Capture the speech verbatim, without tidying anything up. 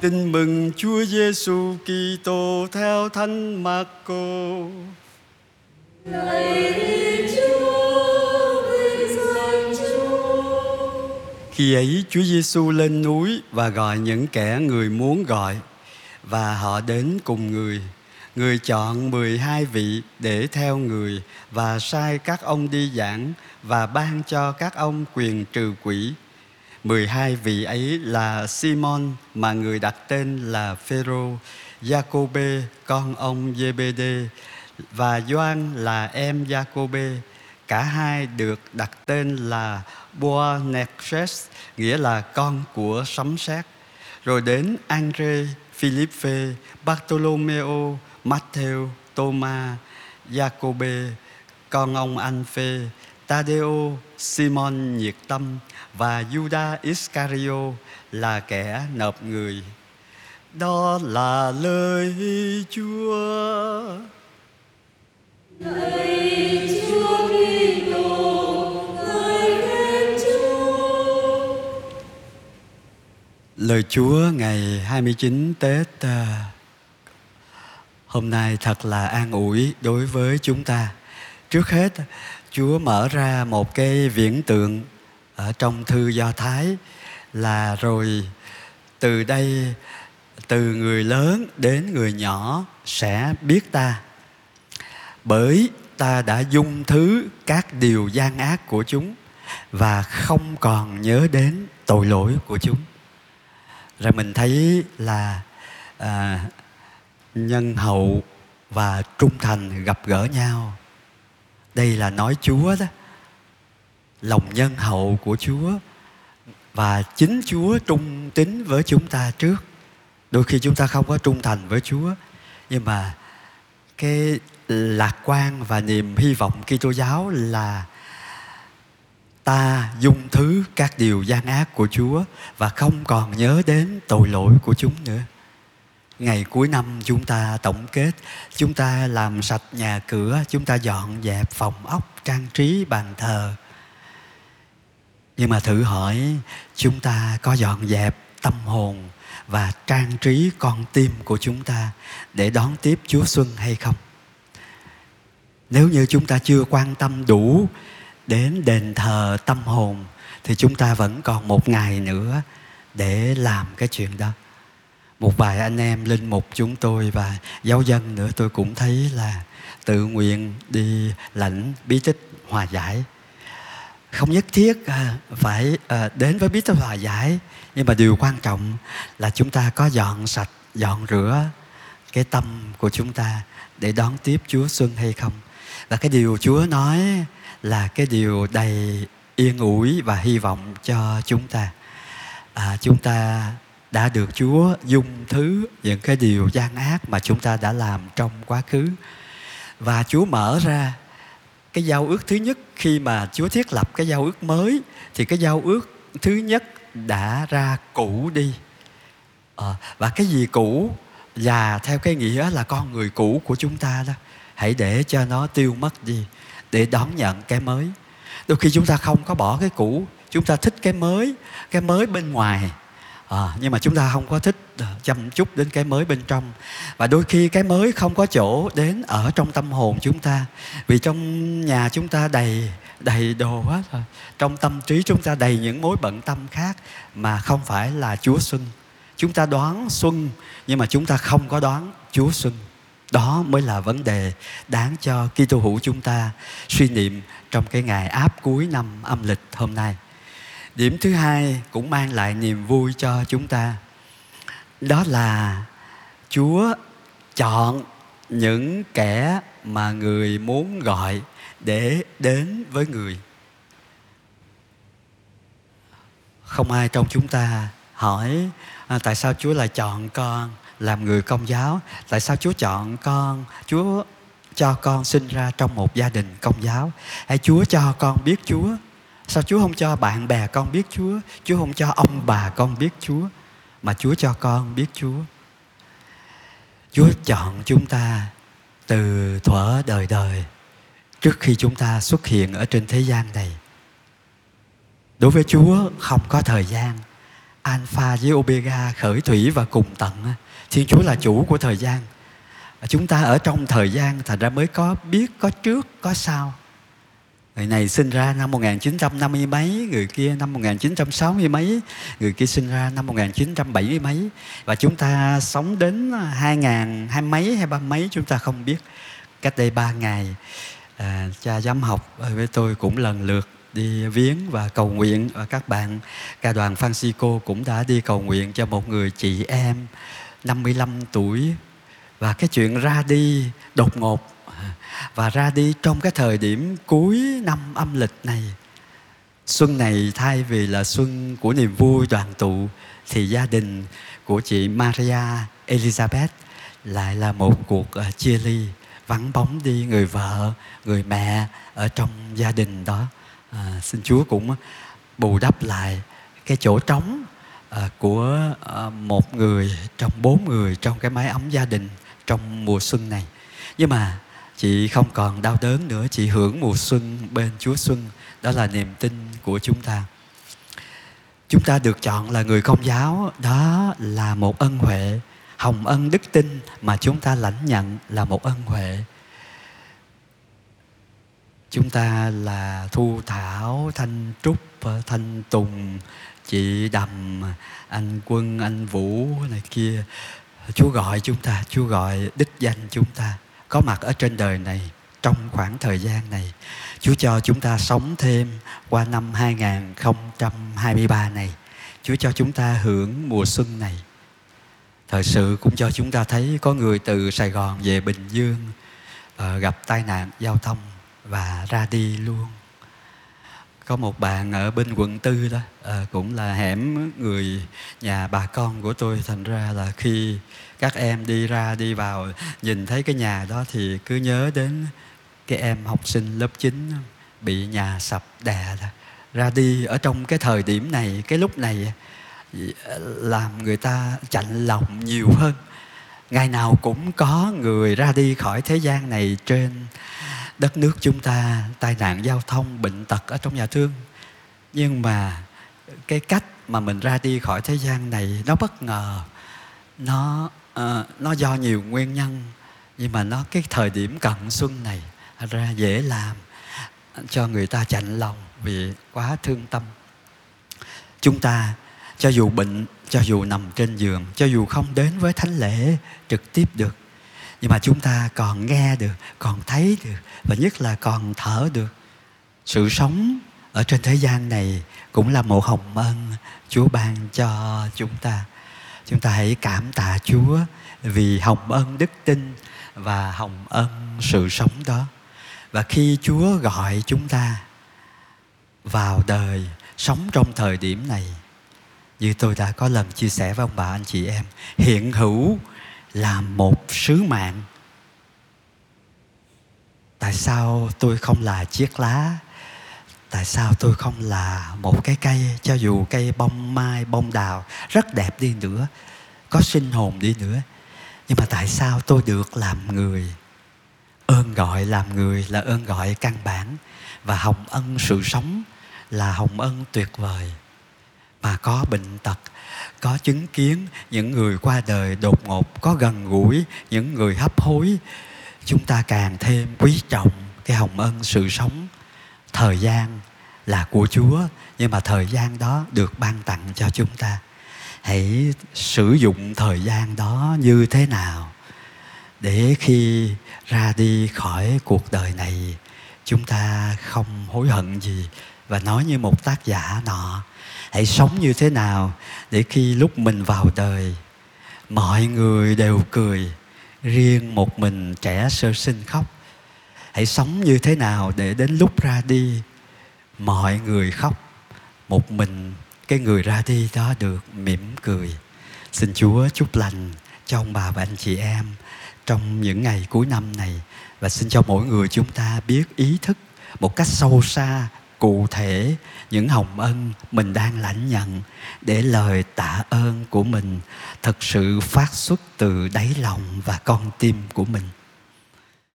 Tin mừng Chúa Giêsu Kitô theo Thánh Marco. Lạy Chúa, lạy Chúa. Khi ấy Chúa Giêsu lên núi và gọi những kẻ người muốn gọi, và họ đến cùng người. Người chọn mười hai vị để theo người và sai các ông đi giảng và ban cho các ông quyền trừ quỷ. mười hai vị ấy là Simon mà người đặt tên là Phêrô, Giacôbê con ông Gebede và Gioan là em Giacôbê. Cả hai được đặt tên là Boa Necres, nghĩa là con của sấm sét. Rồi đến André, Philippe, Bartholomeo, Matthew, Thomas, Giacôbê con ông Anh Phê, Tadeo, Simon Nhiệt Tâm và Judas Iscariot là kẻ nộp người. Đó là lời Chúa. Lời Chúa Kitô, lời khen Chúa. Lời Chúa ngày hai mươi chín Tết hôm nay thật là an ủi đối với chúng ta. Trước hết, Chúa mở ra một cái viễn tượng ở trong thư Do Thái là rồi từ đây, từ người lớn đến người nhỏ sẽ biết ta, bởi ta đã dung thứ các điều gian ác của chúng và không còn nhớ đến tội lỗi của chúng. Rồi mình thấy là à, nhân hậu và trung thành gặp gỡ nhau. Đây là nói Chúa đó, lòng nhân hậu của Chúa, và chính Chúa trung tín với chúng ta trước. Đôi khi chúng ta không có trung thành với Chúa, nhưng mà cái lạc quan và niềm hy vọng Kitô giáo là ta dung thứ các điều gian ác của Chúa và không còn nhớ đến tội lỗi của chúng nữa. Ngày cuối năm chúng ta tổng kết, chúng ta làm sạch nhà cửa, chúng ta dọn dẹp phòng ốc, trang trí bàn thờ. Nhưng mà thử hỏi chúng ta có dọn dẹp tâm hồn và trang trí con tim của chúng ta để đón tiếp Chúa Xuân hay không? Nếu như chúng ta chưa quan tâm đủ đến đền thờ tâm hồn thì chúng ta vẫn còn một ngày nữa để làm cái chuyện đó. Một vài anh em linh mục chúng tôi và giáo dân nữa, tôi cũng thấy là tự nguyện đi lãnh bí tích hòa giải. Không nhất thiết phải đến với bí tích hòa giải, nhưng mà điều quan trọng là chúng ta có dọn sạch, dọn rửa cái tâm của chúng ta để đón tiếp Chúa Xuân hay không. Và cái điều Chúa nói là cái điều đầy yên ủi và hy vọng cho chúng ta. À, chúng ta đã được Chúa dung thứ những cái điều gian ác mà chúng ta đã làm trong quá khứ. Và Chúa mở ra cái giao ước thứ nhất. Khi mà Chúa thiết lập cái giao ước mới thì cái giao ước thứ nhất đã ra cũ đi. à, Và cái gì cũ là theo cái nghĩa là con người cũ của chúng ta đó. Hãy để cho nó tiêu mất đi để đón nhận cái mới. Đôi khi chúng ta không có bỏ cái cũ, chúng ta thích cái mới, cái mới bên ngoài. À, nhưng mà chúng ta không có thích chăm chút đến cái mới bên trong. Và đôi khi cái mới không có chỗ đến ở trong tâm hồn chúng ta, vì trong nhà chúng ta đầy đầy đồ hết rồi, trong tâm trí chúng ta đầy những mối bận tâm khác mà không phải là Chúa Xuân. Chúng ta đoán Xuân nhưng mà chúng ta không có đoán Chúa Xuân. Đó mới là vấn đề đáng cho Kitô hữu chúng ta suy niệm trong cái ngày áp cuối năm âm lịch hôm nay. Điểm thứ hai cũng mang lại niềm vui cho chúng ta. Đó là Chúa chọn những kẻ mà người muốn gọi để đến với người. Không ai trong chúng ta hỏi à, tại sao Chúa lại chọn con làm người Công giáo? Tại sao Chúa chọn con? Chúa cho con sinh ra trong một gia đình Công giáo. Hay Chúa cho con biết Chúa? Sao Chúa không cho bạn bè con biết Chúa? Chúa không cho ông bà con biết Chúa, mà Chúa cho con biết Chúa. Chúa chọn chúng ta từ thuở đời đời, trước khi chúng ta xuất hiện ở trên thế gian này. Đối với Chúa không có thời gian. Alpha với Omega, khởi thủy và cùng tận. Thiên Chúa là chủ của thời gian. Chúng ta ở trong thời gian, thành ra mới có biết, có trước, có sau. Người này sinh ra năm một nghìn chín trăm năm mươi mấy, người kia năm một nghìn chín trăm sáu mươi mấy, người kia sinh ra năm một nghìn chín trăm bảy mươi mấy. Và chúng ta sống đến hai nghìn, hai mấy hay ba mấy chúng ta không biết. Cách đây ba ngày, à, cha giám học với tôi cũng lần lượt đi viếng và cầu nguyện. Và các bạn, ca đoàn Phanxicô cũng đã đi cầu nguyện cho một người chị em năm mươi lăm tuổi. Và cái chuyện ra đi đột ngột và ra đi trong cái thời điểm cuối năm âm lịch này, xuân này, thay vì là xuân của niềm vui đoàn tụ, thì gia đình của chị Maria Elizabeth lại là một cuộc chia ly, vắng bóng đi người vợ, người mẹ ở trong gia đình đó. À, xin Chúa cũng bù đắp lại cái chỗ trống à, của à, một người trong bốn người trong cái mái ấm gia đình trong mùa xuân này. Nhưng mà chị không còn đau đớn nữa, chị hưởng mùa xuân bên Chúa Xuân. Đó là niềm tin của chúng ta. Chúng ta được chọn là người Công giáo, đó là một ân huệ. Hồng ân đức tin mà chúng ta lãnh nhận là một ân huệ. Chúng ta là Thu Thảo, Thanh Trúc, Thanh Tùng, chị Đầm, anh Quân, anh Vũ này kia. Chúa gọi chúng ta, Chúa gọi đích danh chúng ta có mặt ở trên đời này trong khoảng thời gian này. Chúa cho chúng ta sống thêm qua năm hai nghìn không trăm hai mươi ba này. Chúa cho chúng ta hưởng mùa xuân này. Thời sự cũng cho chúng ta thấy có người từ Sài Gòn về Bình Dương gặp tai nạn giao thông và ra đi luôn. Có một bạn ở bên quận Tư đó, cũng là hẻm người nhà bà con của tôi. Thành ra là khi các em đi ra đi vào, nhìn thấy cái nhà đó thì cứ nhớ đến cái em học sinh lớp chín bị nhà sập đè đó. Ra đi ở trong cái thời điểm này, cái lúc này làm người ta chạnh lòng nhiều hơn. Ngày nào cũng có người ra đi khỏi thế gian này trên đất nước chúng ta, tai nạn giao thông, bệnh tật ở trong nhà thương. Nhưng mà cái cách mà mình ra đi khỏi thế gian này nó bất ngờ, nó uh, nó do nhiều nguyên nhân, nhưng mà nó cái thời điểm cận xuân này ra dễ làm cho người ta chạnh lòng vì quá thương tâm. Chúng ta cho dù bệnh, cho dù nằm trên giường, cho dù không đến với thánh lễ trực tiếp được, nhưng mà chúng ta còn nghe được, còn thấy được, và nhất là còn thở được. Sự sống ở trên thế gian này cũng là một hồng ân Chúa ban cho chúng ta. Chúng ta hãy cảm tạ Chúa vì hồng ân đức tin và hồng ân sự sống đó. Và khi Chúa gọi chúng ta vào đời, sống trong thời điểm này, như tôi đã có lần chia sẻ với ông bà, anh chị em, hiện hữu là một sứ mạng. Tại sao tôi không là chiếc lá? Tại sao tôi không là một cái cây, cho dù cây bông mai, bông đào rất đẹp đi nữa, có sinh hồn đi nữa, nhưng mà tại sao tôi được làm người? Ơn gọi làm người là ơn gọi căn bản, và hồng ân sự sống là hồng ân tuyệt vời. Mà có bệnh tật, có chứng kiến những người qua đời đột ngột, có gần gũi những người hấp hối, chúng ta càng thêm quý trọng cái hồng ân sự sống. Thời gian là của Chúa, nhưng mà thời gian đó được ban tặng cho chúng ta. Hãy sử dụng thời gian đó như thế nào để khi ra đi khỏi cuộc đời này, chúng ta không hối hận gì. Và nói như một tác giả nọ, hãy sống như thế nào để khi lúc mình vào đời, mọi người đều cười, riêng một mình trẻ sơ sinh khóc. Hãy sống như thế nào để đến lúc ra đi, mọi người khóc, một mình cái người ra đi đó được mỉm cười. Xin Chúa chúc lành cho ông bà và anh chị em trong những ngày cuối năm này. Và xin cho mỗi người chúng ta biết ý thức một cách sâu xa, cụ thể những hồng ân mình đang lãnh nhận, để lời tạ ơn của mình thật sự phát xuất từ đáy lòng và con tim của mình.